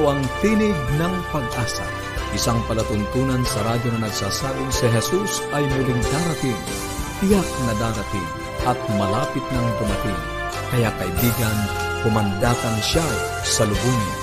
Ito ang Tinig ng Pag-asa, isang palatuntunan sa radyo na nagsasabing si Jesus ay muling darating, tiyak na darating at malapit nang dumating. Kaya kaibigan, kumandatan siya sa lubungin.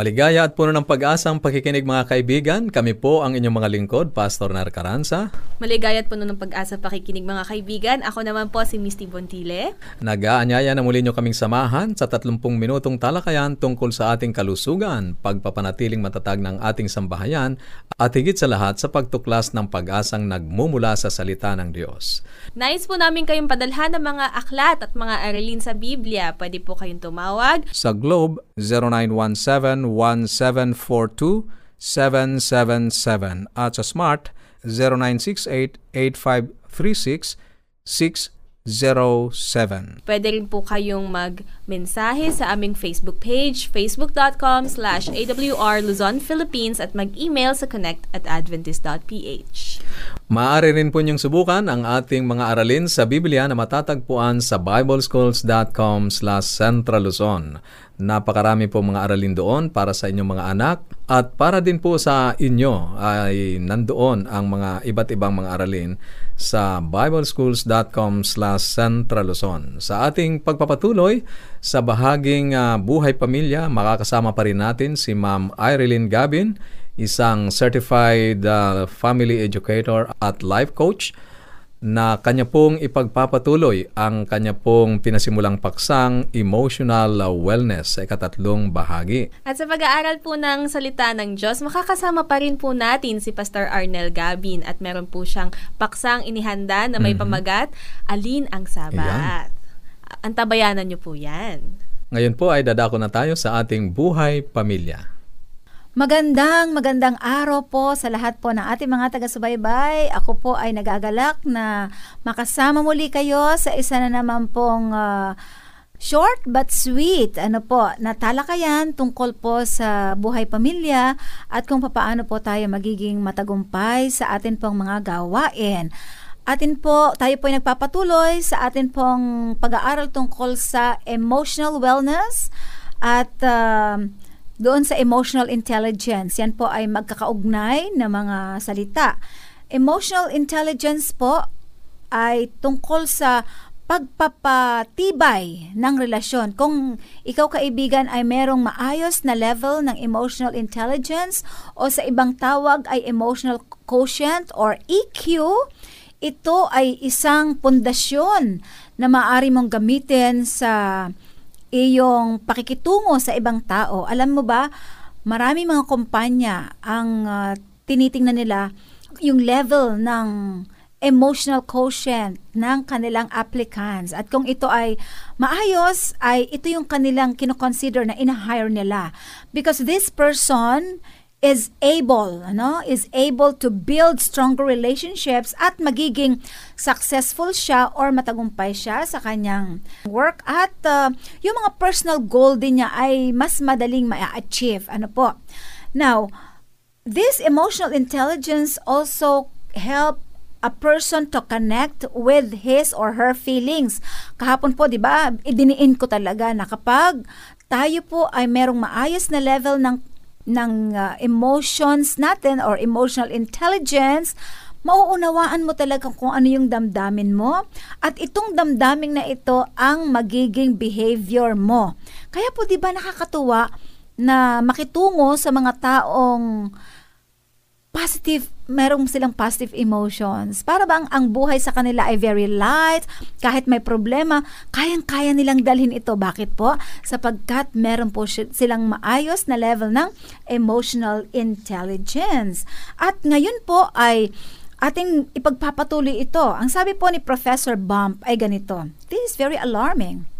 Maligaya at puno ng pag-asa ang pakikinig mga kaibigan. Kami po ang inyong mga lingkod, Pastor Narcaranza. Maligaya at puno ng pag-asa pakikinig mga kaibigan. Ako naman po si Misty Bontile. Nag-aanyaya na muli nyo kaming samahan sa 30 minutong talakayan tungkol sa ating kalusugan, pagpapanatiling matatag ng ating sambahayan, at higit sa lahat sa pagtuklas ng pag-asang nagmumula sa salita ng Diyos. Nais po namin kayong padalhan ng mga aklat at mga aralin sa Biblia. Pwede po kayong tumawag sa Globe 0917-1742-777 at sa Smart 0968-8536-607. Pwede rin po kayong magmensahe sa aming Facebook page, facebook.com/awr Luzon, Philippines, at mag-email sa connect@adventist.ph. Maaari rin po niyong subukan ang ating mga aralin sa Biblia na matatagpuan sa bibleschools.com/centraluzon. Napakarami po mga aralin doon para sa inyong mga anak at para din po sa inyo ay nandoon ang mga iba't ibang mga aralin sa bibleschools.com/centraluzon. Sa ating pagpapatuloy sa bahaging buhay pamilya, makakasama pa rin natin si Ma'am Irene Gabin, isang certified family educator at life coach, na kanya pong ipagpapatuloy ang kanya pong pinasimulang paksang emotional wellness sa ikatatlong bahagi. At sa pag-aaral po ng salita ng Diyos, makakasama pa rin po natin si Pastor Arnel Gabin at meron po siyang paksang inihanda na may pamagat, Alin ang Sabat? Antabayanan niyo po yan. Ngayon po ay dadako na tayo sa ating buhay pamilya. Magandang araw po sa lahat po ng ating mga taga-subaybay. Ako po ay nagagalak na makasama muli kayo sa isa na naman pong short but sweet na talakayan tungkol po sa buhay pamilya at kung paano po tayo magiging matagumpay sa atin pong mga gawain. Tayo po ay nagpapatuloy sa atin pong pag-aaral tungkol sa emotional wellness at doon sa emotional intelligence. Yan po ay magkakaugnay na mga salita. Emotional intelligence po ay tungkol sa pagpapatibay ng relasyon. Kung ikaw kaibigan ay merong maayos na level ng emotional intelligence o sa ibang tawag ay emotional quotient or EQ, ito ay isang pundasyon na maaari mong gamitin sa iyong pakikitungo sa ibang tao. Alam mo ba, marami mga kumpanya ang tinitingnan nila yung level ng emotional quotient ng kanilang applicants. At kung ito ay maayos, ay ito yung kanilang kinoconsider na in-hire nila. Because this person is able to build stronger relationships at magiging successful siya or matagumpay siya sa kanyang work at yung mga personal goal din niya ay mas madaling ma-achieve. Now, this emotional intelligence also help a person to connect with his or her feelings. Kahapon po, di ba, idiniin ko talaga na kapag tayo po ay merong maayos na level ng emotions natin or emotional intelligence, mauunawaan mo talaga kung ano yung damdamin mo at itong damdamin na ito ang magiging behavior mo. Kaya po di ba nakakatuwa na makitungo sa mga taong merong silang positive emotions. Para bang ang buhay sa kanila ay very light, kahit may problema, kayang-kaya nilang dalhin ito. Bakit po? Sapagkat meron po silang maayos na level ng emotional intelligence. At ngayon po ay ating ipagpapatuloy ito. Ang sabi po ni Professor Bump ay ganito. This is very alarming.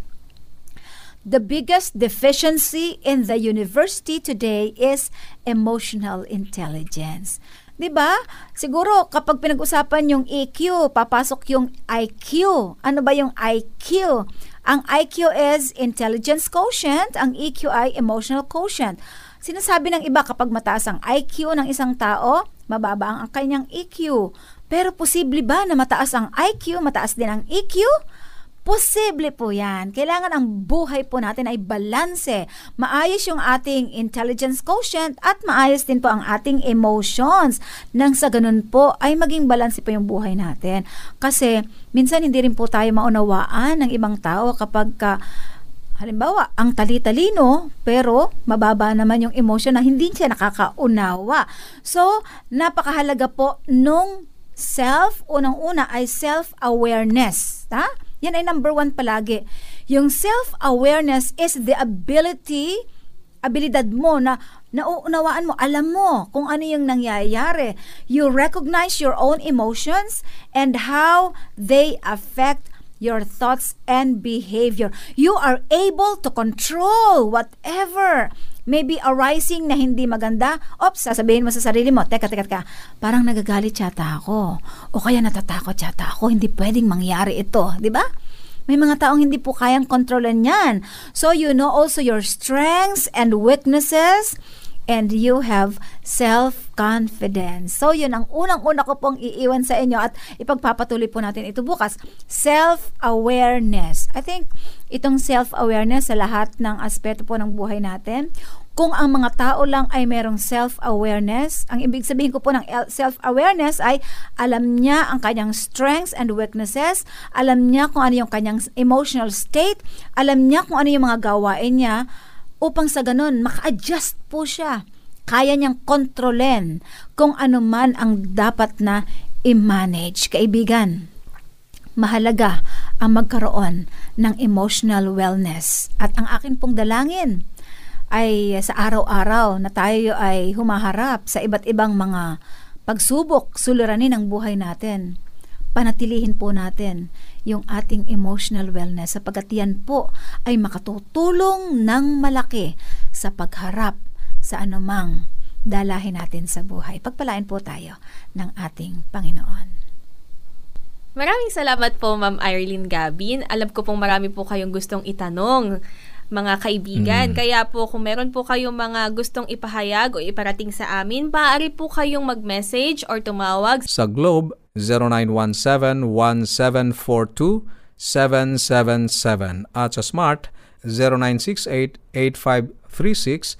The biggest deficiency in the university today is emotional intelligence. Diba? Siguro kapag pinag-usapan yung EQ, papasok yung IQ. Ano ba yung IQ? Ang IQ is intelligence quotient, ang EQ ay emotional quotient. Sinasabi ng iba kapag mataas ang IQ ng isang tao, mababa ang kanyang EQ. Pero posible ba na mataas ang IQ, mataas din ang EQ? Posible po yan. Kailangan ang buhay po natin ay balanse. Maayos yung ating intelligence quotient at maayos din po ang ating emotions. Nang sa ganun po ay maging balanse po yung buhay natin. Kasi minsan hindi rin po tayo maunawaan ng ibang tao kapag halimbawa, ang tali-talino, pero mababa naman yung emotion na hindi siya nakakaunawa. So, napakahalaga po nung self, unang-una ay self-awareness. Yan ay number one palagi. Yung self-awareness is the abilidad mo na nauunawaan mo, alam mo kung ano yung nangyayari. You recognize your own emotions and how they affect your thoughts and behavior. You are able to control whatever may be arising na hindi maganda. Oops, sasabihin mo sa sarili mo, teka, parang nagagalit yata ako. O kaya natatakot yata ako, hindi pwedeng mangyari ito, di ba? May mga taong hindi po kayang kontrolan yan. So you know also your strengths and weaknesses and you have self-confidence. So yun ang unang-una ko pong iiwan sa inyo at ipagpapatuloy po natin ito bukas. Self-awareness. I think itong self-awareness sa lahat ng aspeto po ng buhay natin. Kung ang mga tao lang ay merong self-awareness, ang ibig sabihin ko po ng self-awareness ay alam niya ang kanyang strengths and weaknesses, alam niya kung ano yung kanyang emotional state, alam niya kung ano yung mga gawain niya, upang sa ganun, maka-adjust po siya. Kaya niyang kontrolin kung ano man ang dapat na i-manage. Kaibigan, mahalaga ang magkaroon ng emotional wellness. At ang akin pong dalangin ay sa araw-araw na tayo ay humaharap sa iba't ibang mga pagsubok, suliranin ang buhay natin. Panatilihin po natin yung ating emotional wellness sapagkat yan po ay makatutulong ng malaki sa pagharap sa anumang dalahin natin sa buhay. Pagpalain po tayo ng ating Panginoon. Maraming salamat po, Ma'am Irene Gabin. Alam ko pong marami po kayong gustong itanong, mga kaibigan. Kaya po, kung meron po kayong mga gustong ipahayag o iparating sa amin, maaari po kayong mag-message or tumawag sa Globe 0917-1742-777 at sa Smart 0968-8536-607.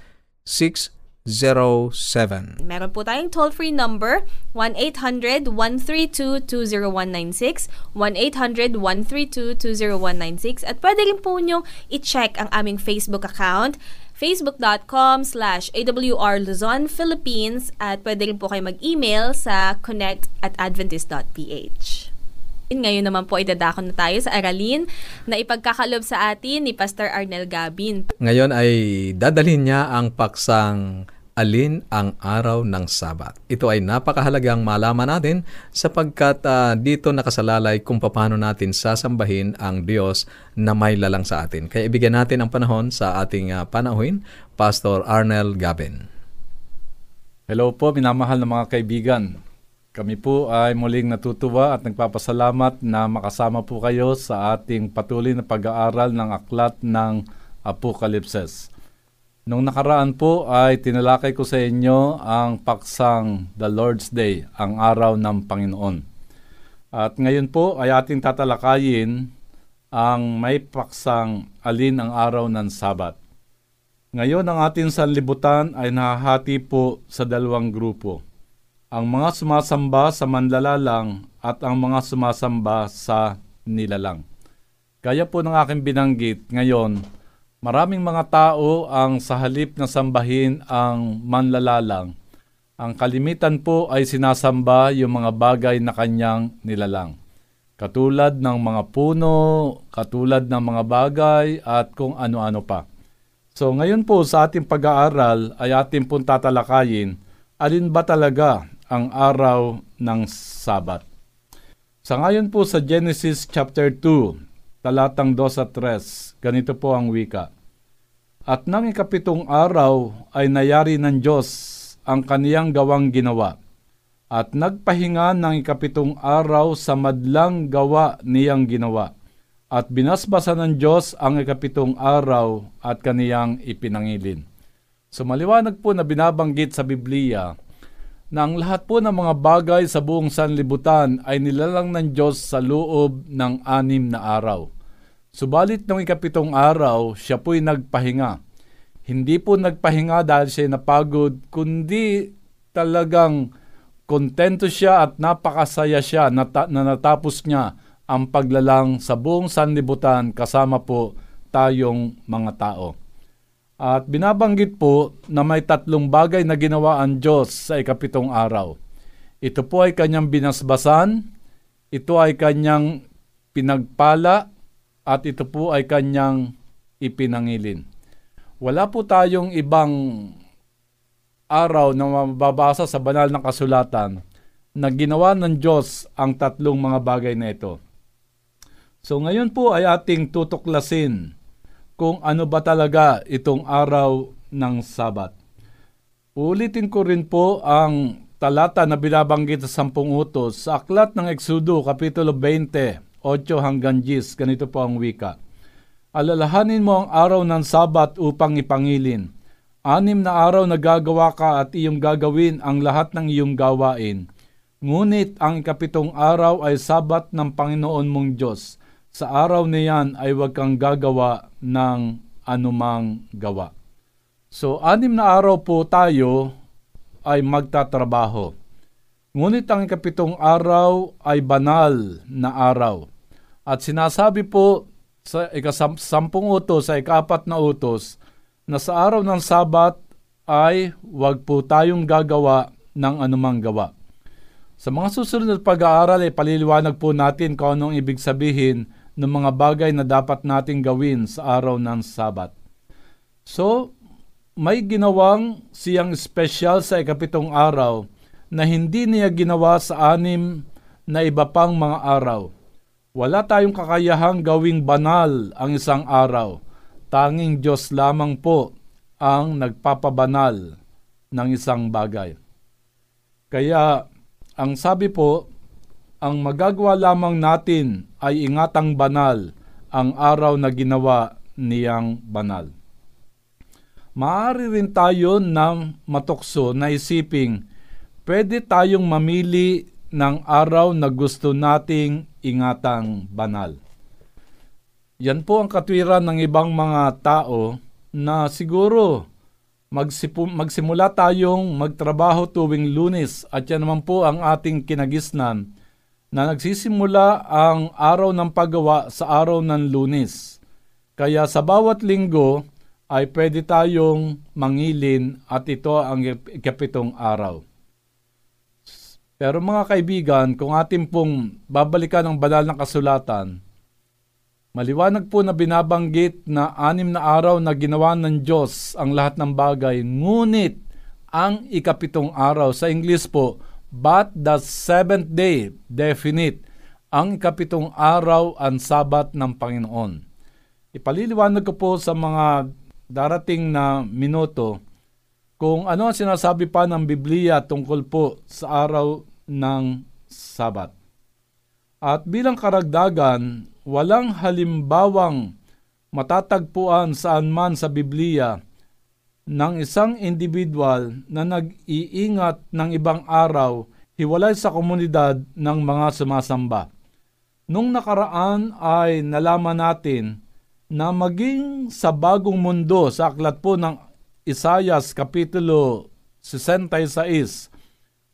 Meron po tayong toll-free number 1-800-132-20196 1-800-132-20196 at pwede rin po nyo i-check ang aming Facebook account facebook.com/awrluzonphilippines at pwede rin po kayo mag-email sa connect@adventist.ph. Ngayon naman po idadako na tayo sa aralin na ipagkakalob sa atin ni Pastor Arnel Gabin. Ngayon ay dadalhin niya ang paksang alin ang araw ng Sabat. Ito ay napakahalagang malaman natin sapagkat dito nakasalalay kung paano natin sasambahin ang Diyos na may lalang sa atin. Kaya ibigyan natin ang panahon sa ating panauhin, Pastor Arnel Gabin. Hello po, minamahal na mga kaibigan. Kami po ay muling natutuwa at nagpapasalamat na makasama po kayo sa ating patuloy na pag-aaral ng Aklat ng Apokalipsis. Nung nakaraan po ay tinalakay ko sa inyo ang paksang The Lord's Day, ang araw ng Panginoon. At ngayon po ay ating tatalakayin ang may paksang alin ang araw ng Sabat. Ngayon ang ating sanlibutan ay nahahati po sa dalawang grupo. Ang mga sumasamba sa manlalalang at ang mga sumasamba sa nilalang. Kaya po ng aking binanggit ngayon, maraming mga tao ang sa halip na sambahin ang manlalalang. Ang kalimitan po ay sinasamba yung mga bagay na kanyang nilalang. Katulad ng mga puno, katulad ng mga bagay at kung ano-ano pa. So ngayon po sa ating pag-aaral ay ating pong tatalakayin alin ba talaga ang araw ng Sabat. Sa ngayon po sa Genesis chapter 2, Talatang 2-3, ganito po ang wika. At nang ikapitong araw ay nayari ng Diyos ang kaniyang gawang ginawa. At nagpahinga ng ikapitong araw sa madlang gawa niyang ginawa. At binasbasan ng Diyos ang ikapitong araw at kaniyang ipinangilin. So maliwanag po na binabanggit sa Biblia na ang lahat po ng mga bagay sa buong sanlibutan ay nilalang ng Diyos sa loob ng 6 na araw. Subalit noong ikapitong araw, siya po'y nagpahinga. Hindi po nagpahinga dahil siya'y napagod, kundi talagang kontento siya at napakasaya siya na natapos niya ang paglalang sa buong sanlibutan kasama po tayong mga tao. At binabanggit po na may 3 bagay na ginawa ang Diyos sa ikapitong araw. Ito po ay kanyang binasbasan, ito ay kanyang pinagpala, at ito po ay kanyang ipinangilin. Wala po tayong ibang araw na mababasa sa banal na kasulatan na ginawa ng Diyos ang 3 mga bagay na ito. So ngayon po ay ating tutuklasin kung ano ba talaga itong araw ng Sabat. Ulitin ko rin po ang talata na binabanggit sa 10 utos sa aklat ng Eksodo, Kapitulo 20, 8-10. Ganito po ang wika. Alalahanin mo ang araw ng Sabat upang ipangilin. 6 na araw na gagawa ka at iyong gagawin ang lahat ng iyong gawain. Ngunit ang 7th araw ay Sabat ng Panginoon mong Diyos. Sa araw na yan ay huwag kang gagawa ng anumang gawa. So, 6 na araw po tayo ay magtatrabaho. Ngunit ang 7th araw ay banal na araw. At sinasabi po sa 10th utos, sa 4th na utos, na sa araw ng Sabat ay huwag po tayong gagawa ng anumang gawa. Sa mga susunod na pag-aaral ay paliliwanag po natin kung anong ibig sabihin ng mga bagay na dapat nating gawin sa araw ng Sabat. So, may ginawang siyang special sa 7th araw na hindi niya ginawa sa 6 na iba pang mga araw. Wala tayong kakayahang gawing banal ang isang araw. Tanging Diyos lamang po ang nagpapabanal ng isang bagay. Kaya, ang sabi po, ang magagawa lamang natin ay ingatang banal ang araw na ginawa niyang banal. Maaari rin tayo na matukso na isiping, pwede tayong mamili ng araw na gusto nating ingatang banal. Yan po ang katwiran ng ibang mga tao na siguro magsimula tayong magtrabaho tuwing Lunes at yan naman po ang ating kinagisnan na nagsisimula ang araw ng paggawa sa araw ng Lunes. Kaya sa bawat linggo ay pwede tayong mangilin at ito ang 7th araw. Pero mga kaibigan, kung ating pong babalikan ang banal na kasulatan, maliwanag po na binabanggit na 6 na araw na ginawa ng Diyos ang lahat ng bagay, ngunit ang 7th araw, sa English po, but the 7th day, definite, ang 7th araw ang Sabat ng Panginoon. Ipaliliwanag ko po sa mga darating na minuto kung ano ang sinasabi pa ng Biblia tungkol po sa araw ng Sabat. At bilang karagdagan, walang halimbawang matatagpuan saan man sa Biblia ng isang individual na nag-iingat ng ibang araw hiwalay sa komunidad ng mga sumasamba. Nung nakaraan ay nalaman natin na maging sa bagong mundo sa aklat po ng Isayas Kapitulo 66,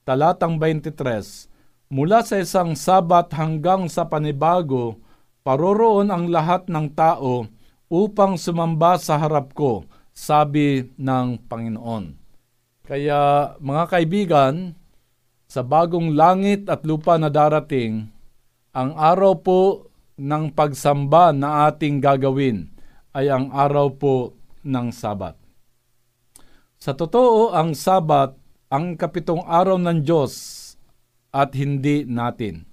talatang 23, mula sa isang Sabat hanggang sa panibago, paroroon ang lahat ng tao upang sumamba sa harap ko, sabi ng Panginoon. Kaya mga kaibigan, sa bagong langit at lupa na darating, ang araw po ng pagsamba na ating gagawin ay ang araw po ng Sabat. Sa totoo, ang Sabat ang 7th araw ng Diyos at hindi natin.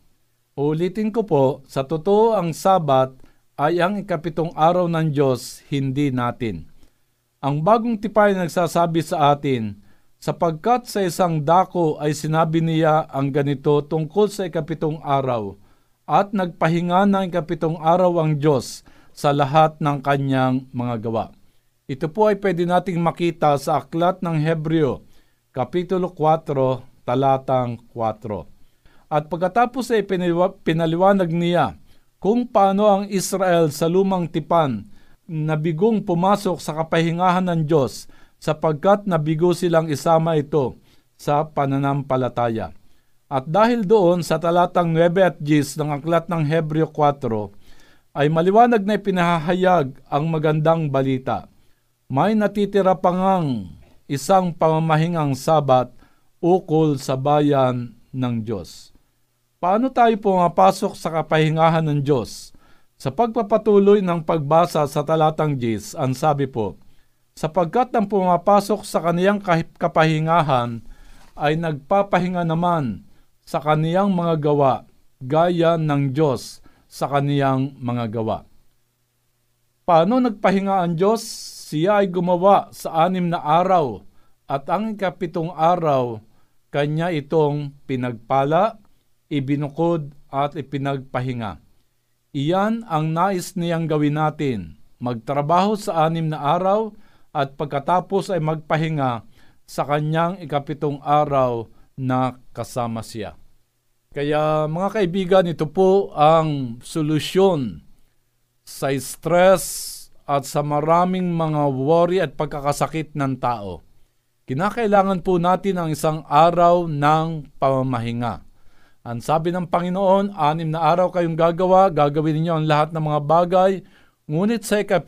Ulitin ko po, sa totoo ang Sabat ay ang 7th araw ng Diyos, hindi natin. Ang bagong tipan ay nagsasabi sa atin, sapagkat sa isang dako ay sinabi niya ang ganito tungkol sa 7th araw, at nagpahinga ng 7th araw ang Diyos sa lahat ng kanyang mga gawa. Ito po ay pwede nating makita sa aklat ng Hebreo, Kapitulo 4, Talatang 4. At pagkatapos ay pinaliwanag niya kung paano ang Israel sa lumang tipan na bigong pumasok sa kapahingahan ng Diyos sapagkat nabigo silang isama ito sa pananampalataya. At dahil doon sa talatang 9 at 10 ng aklat ng Hebreo 4 ay maliwanag na ipinahahayag ang magandang balita. May natitira pa ngang isang pamamahingang sabat ukol sa bayan ng Diyos. Paano tayo pumapasok sa kapahingahan ng Diyos? Sa pagpapatuloy ng pagbasa sa talatang 10, ang sabi po, sapagkat ang pumapasok sa kaniyang kapahingahan ay nagpapahinga naman sa kaniyang mga gawa, gaya ng Diyos sa kaniyang mga gawa. Paano nagpahinga ang Diyos? Siya ay gumawa sa 6 na araw at ang 7th araw, kanya itong pinagpala, ibinukod at ipinagpahinga. Iyan ang nais niyang gawin natin, magtrabaho sa 6 na araw at pagkatapos ay magpahinga sa kanyang 7th araw na kasama siya. Kaya mga kaibigan, ito po ang solusyon sa stress at sa maraming mga worry at pagkakasakit ng tao. Kinakailangan po natin ang isang araw ng pamamahinga. Ang sabi ng Panginoon, 6 na araw kayong gagawin ninyo ang lahat ng mga bagay, ngunit sa 7,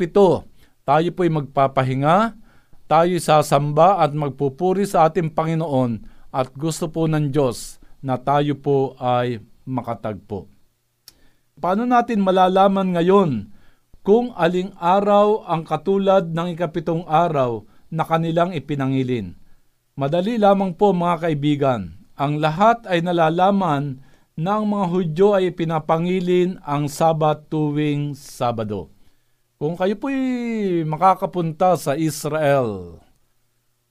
tayo po'y magpapahinga, tayo'y sasamba at magpupuri sa ating Panginoon at gusto po ng Diyos na tayo po ay makatagpo. Paano natin malalaman ngayon kung aling araw ang katulad ng 7th araw na kanilang ipinangilin? Madali lamang po mga kaibigan. Ang lahat ay nalalaman na ang mga Hudyo ay pinapangilin ang Sabat tuwing Sabado. Kung kayo po'y makakapunta sa Israel,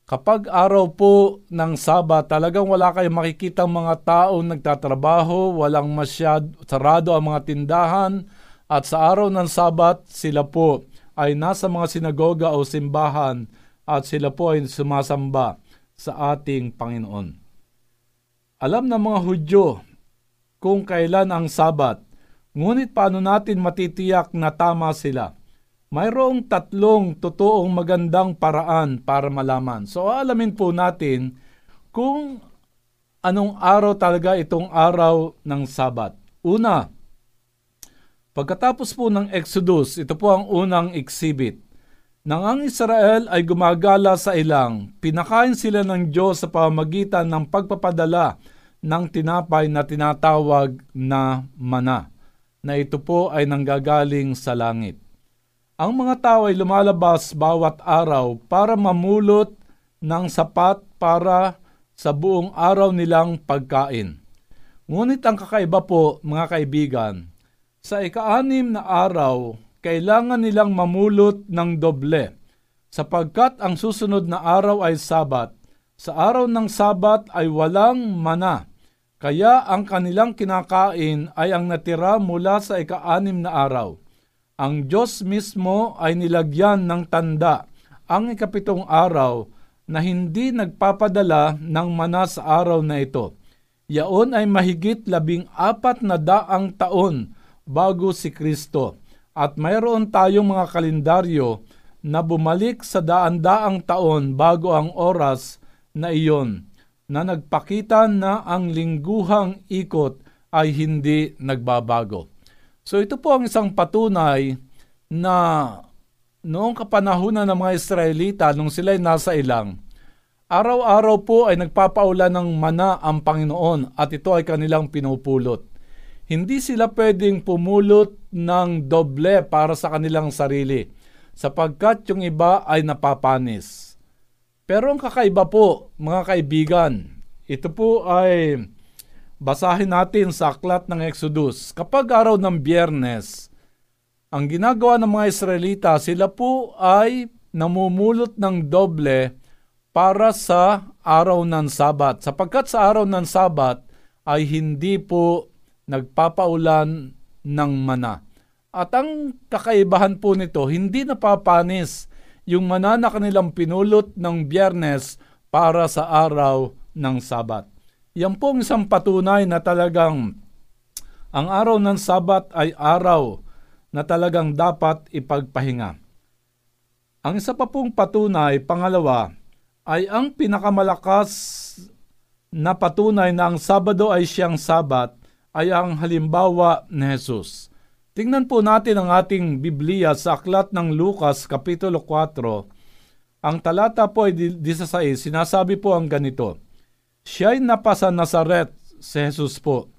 kapag araw po ng Sabat, talagang wala kayong makikita mga tao nagtatrabaho, walang masyad, sarado ang mga tindahan, at sa araw ng Sabat, sila po ay nasa mga sinagoga o simbahan at sila po ay sumasamba sa ating Panginoon. Alam ng mga Hudyo kung kailan ang Sabat, ngunit paano natin matitiyak na tama sila? Mayroong 3 totoong magandang paraan para malaman. So alamin po natin kung anong araw talaga itong araw ng Sabat. Una, pagkatapos po ng Exodus, ito po ang unang exhibit. Nang ang Israel ay gumagala sa ilang, pinakain sila ng Diyos sa pamamagitan ng pagpapadala ng tinapay na tinatawag na mana, na ito po ay nanggagaling sa langit. Ang mga tao ay lumalabas bawat araw para mamulot ng sapat para sa buong araw nilang pagkain. Ngunit ang kakaiba po, mga kaibigan, sa 6 na araw, kailangan nilang mamulot ng doble sapagkat ang susunod na araw ay Sabat. Sa araw ng Sabat ay walang mana, kaya ang kanilang kinakain ay ang natira mula sa 6 na araw. Ang Diyos mismo ay nilagyan ng tanda ang 7 araw na hindi nagpapadala ng mana sa araw na ito. Yaon ay mahigit 1400 taon bago si Kristo. At mayroon tayong mga kalendaryo na bumalik sa daan-daang taon bago ang oras na iyon na nagpakita na ang lingguhang ikot ay hindi nagbabago. So ito po ang isang patunay na noong kapanahunan ng mga Israelita, nung sila'y nasa ilang, araw-araw po ay nagpapaulan ng mana ang Panginoon at ito ay kanilang pinupulot. Hindi sila pwedeng pumulot ng doble para sa kanilang sarili sapagkat yung iba ay napapanis. Pero ang kakaiba po, mga kaibigan, ito po ay basahin natin sa aklat ng Exodus. Kapag araw ng Biyernes, ang ginagawa ng mga Israelita, sila po ay namumulot ng doble para sa araw ng Sabat sapagkat sa araw ng Sabat ay hindi po nagpapaulan ng mana. At ang kakaibahan po nito, hindi napapanis yung mananak nilang pinulot ng Biyernes para sa araw ng Sabat. Yan pong isang patunay na talagang ang araw ng Sabat ay araw na talagang dapat ipagpahinga. Ang isa pa pong patunay, pangalawa, ay ang pinakamalakas na patunay na ang Sabado ay siyang Sabat ay ang halimbawa ni Jesus. Tingnan po natin ang ating Biblia sa aklat ng Lucas, Kapitulo 4. Ang talata po ay 16, sinasabi po ang ganito, Siya'y napasa Nazaret, si Jesus po,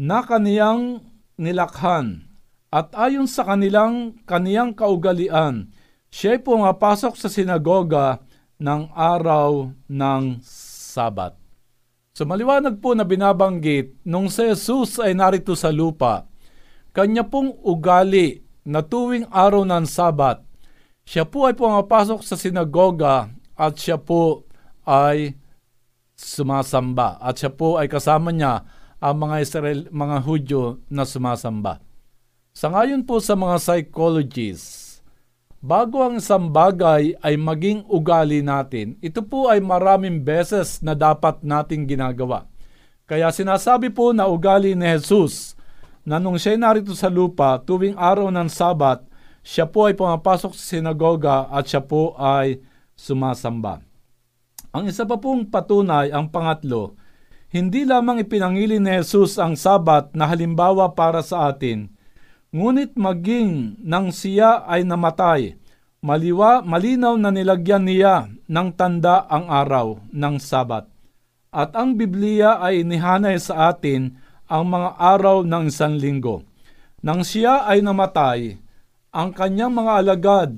na kaniyang nilakhan, at ayon sa kaniyang kaugalian, siya'y pumapasok sa sinagoga ng araw ng Sabat. So maliwanag po na binabanggit, nung si Jesus ay narito sa lupa, kanya pong ugali na tuwing araw ng Sabat, siya po ay pumapasok sa sinagoga at siya po ay sumasamba. At siya po ay kasama niya ang mga Israel, mga Hudyo na sumasamba. Sangayon po sa mga psychologists, bago ang isang bagay ay maging ugali natin, ito po ay maraming beses na dapat nating ginagawa. Kaya sinasabi po na ugali ni Jesus, na nung siya narito sa lupa, tuwing araw ng Sabat, siya po ay pumapasok sa sinagoga at siya po ay sumasamba. Ang isa pa pong patunay, ang pangatlo, hindi lamang ipinangili ni Jesus ang Sabat na halimbawa para sa atin, ngunit maging nang siya ay namatay, malinaw na nilagyan niya ng tanda ang araw ng Sabat. At ang Biblia ay inihanay sa atin ang mga araw ng isang linggo. Nang siya ay namatay, ang kanyang mga alagad,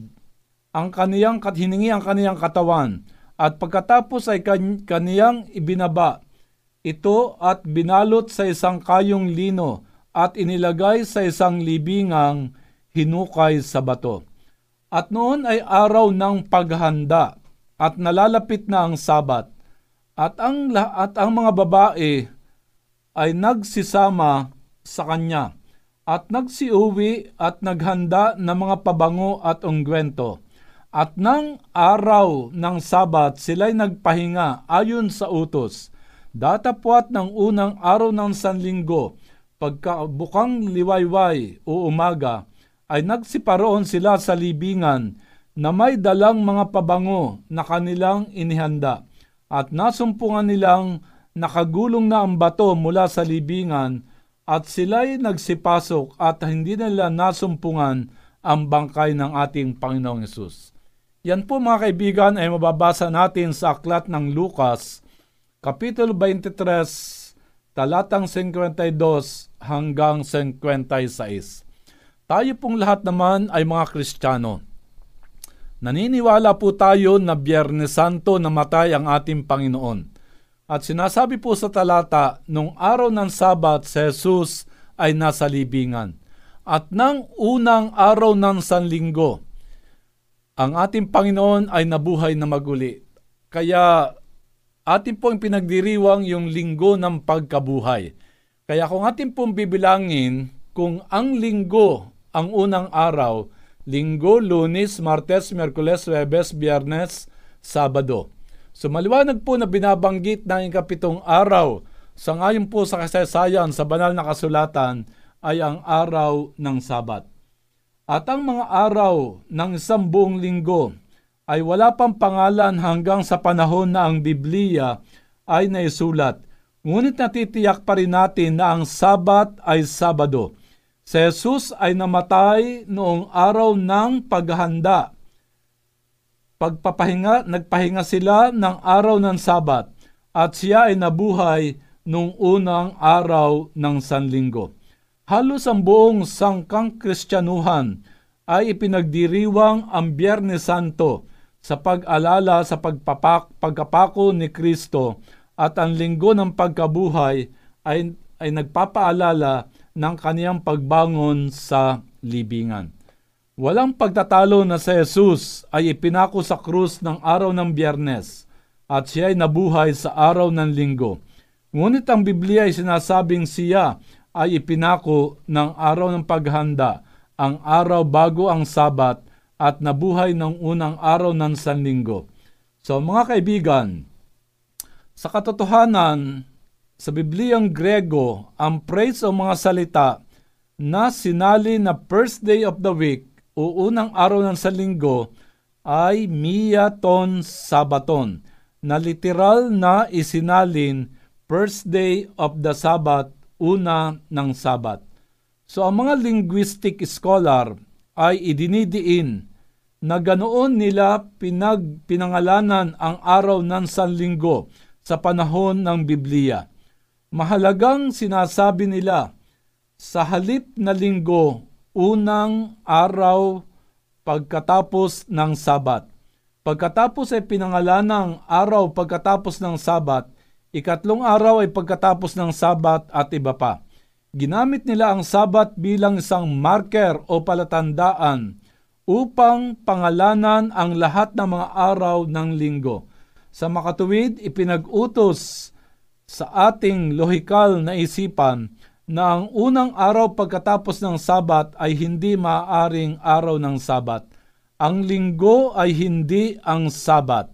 hiningi ang kaniyang katawan, at pagkatapos ay kaniyang ibinaba ito at binalot sa isang kayong lino at inilagay sa isang libingang hinukay sa bato. At noon ay araw ng paghanda at nalalapit na ang Sabat. At ang mga babae ay nagsisama sa kanya at nagsiuwi at naghanda ng mga pabango at ungwento. At nang araw ng Sabat sila'y nagpahinga ayon sa utos. Datapwat ng unang araw ng Sanlinggo, pagkabukang liwayway o umaga, ay nagsiparoon sila sa libingan na may dalang mga pabango na kanilang inihanda at nasumpungan nilang nakagulong na ang bato mula sa libingan at sila'y nagsipasok at hindi nila nasumpungan ang bangkay ng ating Panginoong Hesus. Yan po mga kaibigan ay mababasa natin sa aklat ng Lucas, Kapitulo 23, talatang 52 hanggang 56. Tayo pong lahat naman ay mga Kristiyano. Naniniwala po tayo na Biyernes Santo namatay ang ating Panginoon. At sinasabi po sa talata, nung araw ng Sabat, si Jesus ay nasa libingan. At nang unang araw ng Sanlinggo, ang ating Panginoon ay nabuhay na maguli. Kaya atin pong pinagdiriwang yung linggo ng pagkabuhay. Kaya kung atin pong bibilangin, kung ang linggo ang unang araw, linggo, Lunes, Martes, Miyerkules, Huwebes, Biyernes, Sabado. So maliwanag po na binabanggit na yung ikapitong araw sa ngayon po sa kasaysayan sa banal na kasulatan ay ang araw ng Sabat. At ang mga araw ng isang buong linggo ay wala pang pangalan hanggang sa panahon na ang Biblia ay naisulat. Ngunit natitiyak pa rin natin na ang Sabat ay Sabado. Si Jesus ay namatay noong araw ng paghahanda. Nagpahinga sila ng araw ng Sabat at siya ay nabuhay nung unang araw ng Sanlinggo. Halos ang buong sangkang Kristyanuhan ay ipinagdiriwang ang Biyernes Santo sa pag-alala sa pagkapako ni Kristo at ang linggo ng pagkabuhay ay nagpapaalala ng kaniyang pagbangon sa libingan. Walang pagtatalo na si Jesus ay ipinako sa krus ng araw ng Biyernes at siya ay nabuhay sa araw ng Linggo. Ngunit ang Biblia ay sinasabing siya ay ipinako ng araw ng paghanda, ang araw bago ang Sabat at nabuhay ng unang araw ng Sanlinggo. So mga kaibigan, sa katotohanan, sa Bibliyang Grego, ang praise o mga salita na sinali na first day of the week o unang araw ng Sanlinggo ay miaton sabaton, na literal na isinalin first day of the Sabbath, una ng Sabbath. So ang mga linguistic scholar ay idinidiin na ganoon nila pinangalanan ang araw ng Sanlinggo sa panahon ng Biblia. Mahalagang sinasabi nila, sa halip na linggo, unang araw pagkatapos ng Sabat. Pagkatapos ay pinangalanang araw pagkatapos ng Sabat, ikatlong araw ay pagkatapos ng Sabat at iba pa. Ginamit nila ang Sabat bilang isang marker o palatandaan upang pangalanan ang lahat ng mga araw ng linggo. Sa makatuwid, ipinag-utos sa ating lohikal na isipan na ang unang araw pagkatapos ng Sabat ay hindi maaaring araw ng Sabat. Ang linggo ay hindi ang Sabat.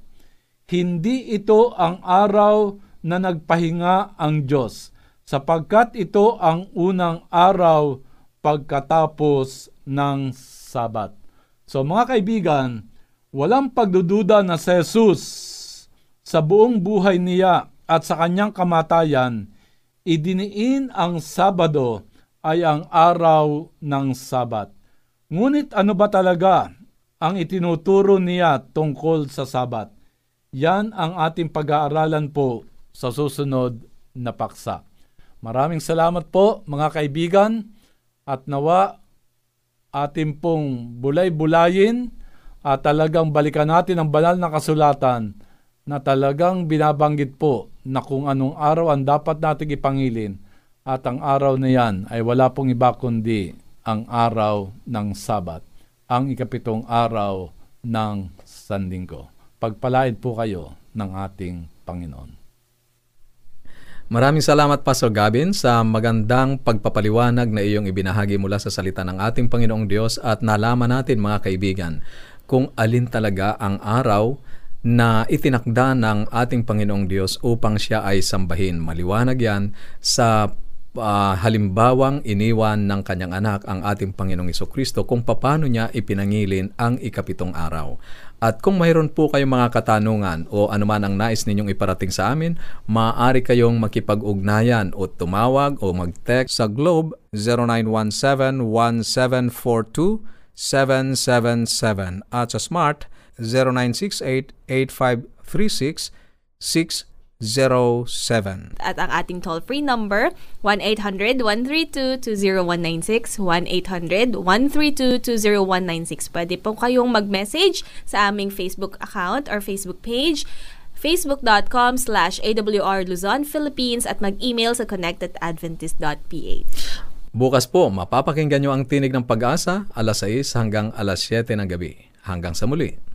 Hindi ito ang araw na nagpahinga ang Diyos, sapagkat ito ang unang araw pagkatapos ng Sabat. So mga kaibigan, walang pagdududa na si Jesus sa buong buhay niya at sa kanyang kamatayan, idiniin ang Sabado ay ang araw ng Sabat. Ngunit ano ba talaga ang itinuturo niya tungkol sa Sabat? Yan ang ating pag-aaralan po sa susunod na paksa. Maraming salamat po mga kaibigan, at nawa ating pong bulay-bulayin at talagang balikan natin ang banal na kasulatan na talagang binabanggit po na kung anong araw ang dapat nating ipangilin, at ang araw na yan ay wala pong iba kundi ang araw ng Sabat, ang 7th araw ng Sanlinggo. Pagpalain po kayo ng ating Panginoon. Maraming salamat Pastor Gabin sa magandang pagpapaliwanag na iyong ibinahagi mula sa salita ng ating Panginoong Diyos, at nalaman natin mga kaibigan kung alin talaga ang araw na itinakda ng ating Panginoong Diyos upang siya ay sambahin. Maliwanag yan sa halimbawang iniwan ng kanyang anak ang ating Panginoong Jesucristo kung paano niya ipinangilin ang 7th araw. At kung mayroon po kayong mga katanungan o anuman ang nais ninyong iparating sa amin, maaari kayong makipag-ugnayan o tumawag o mag-text sa Globe 0917-1742-777 at sa Smart 0968-8536-607. At ang ating toll-free number, 1-800-132-20196, 1-800-132-20196. Pwede po kayong mag-message sa aming Facebook account or Facebook page, facebook.com/awrluzonphilippines, at mag-email sa connect@adventist.ph. Bukas po, mapapakinggan nyo ang Tinig ng Pag-asa, 6:00 hanggang 7:00 ng gabi. Hanggang sa muli.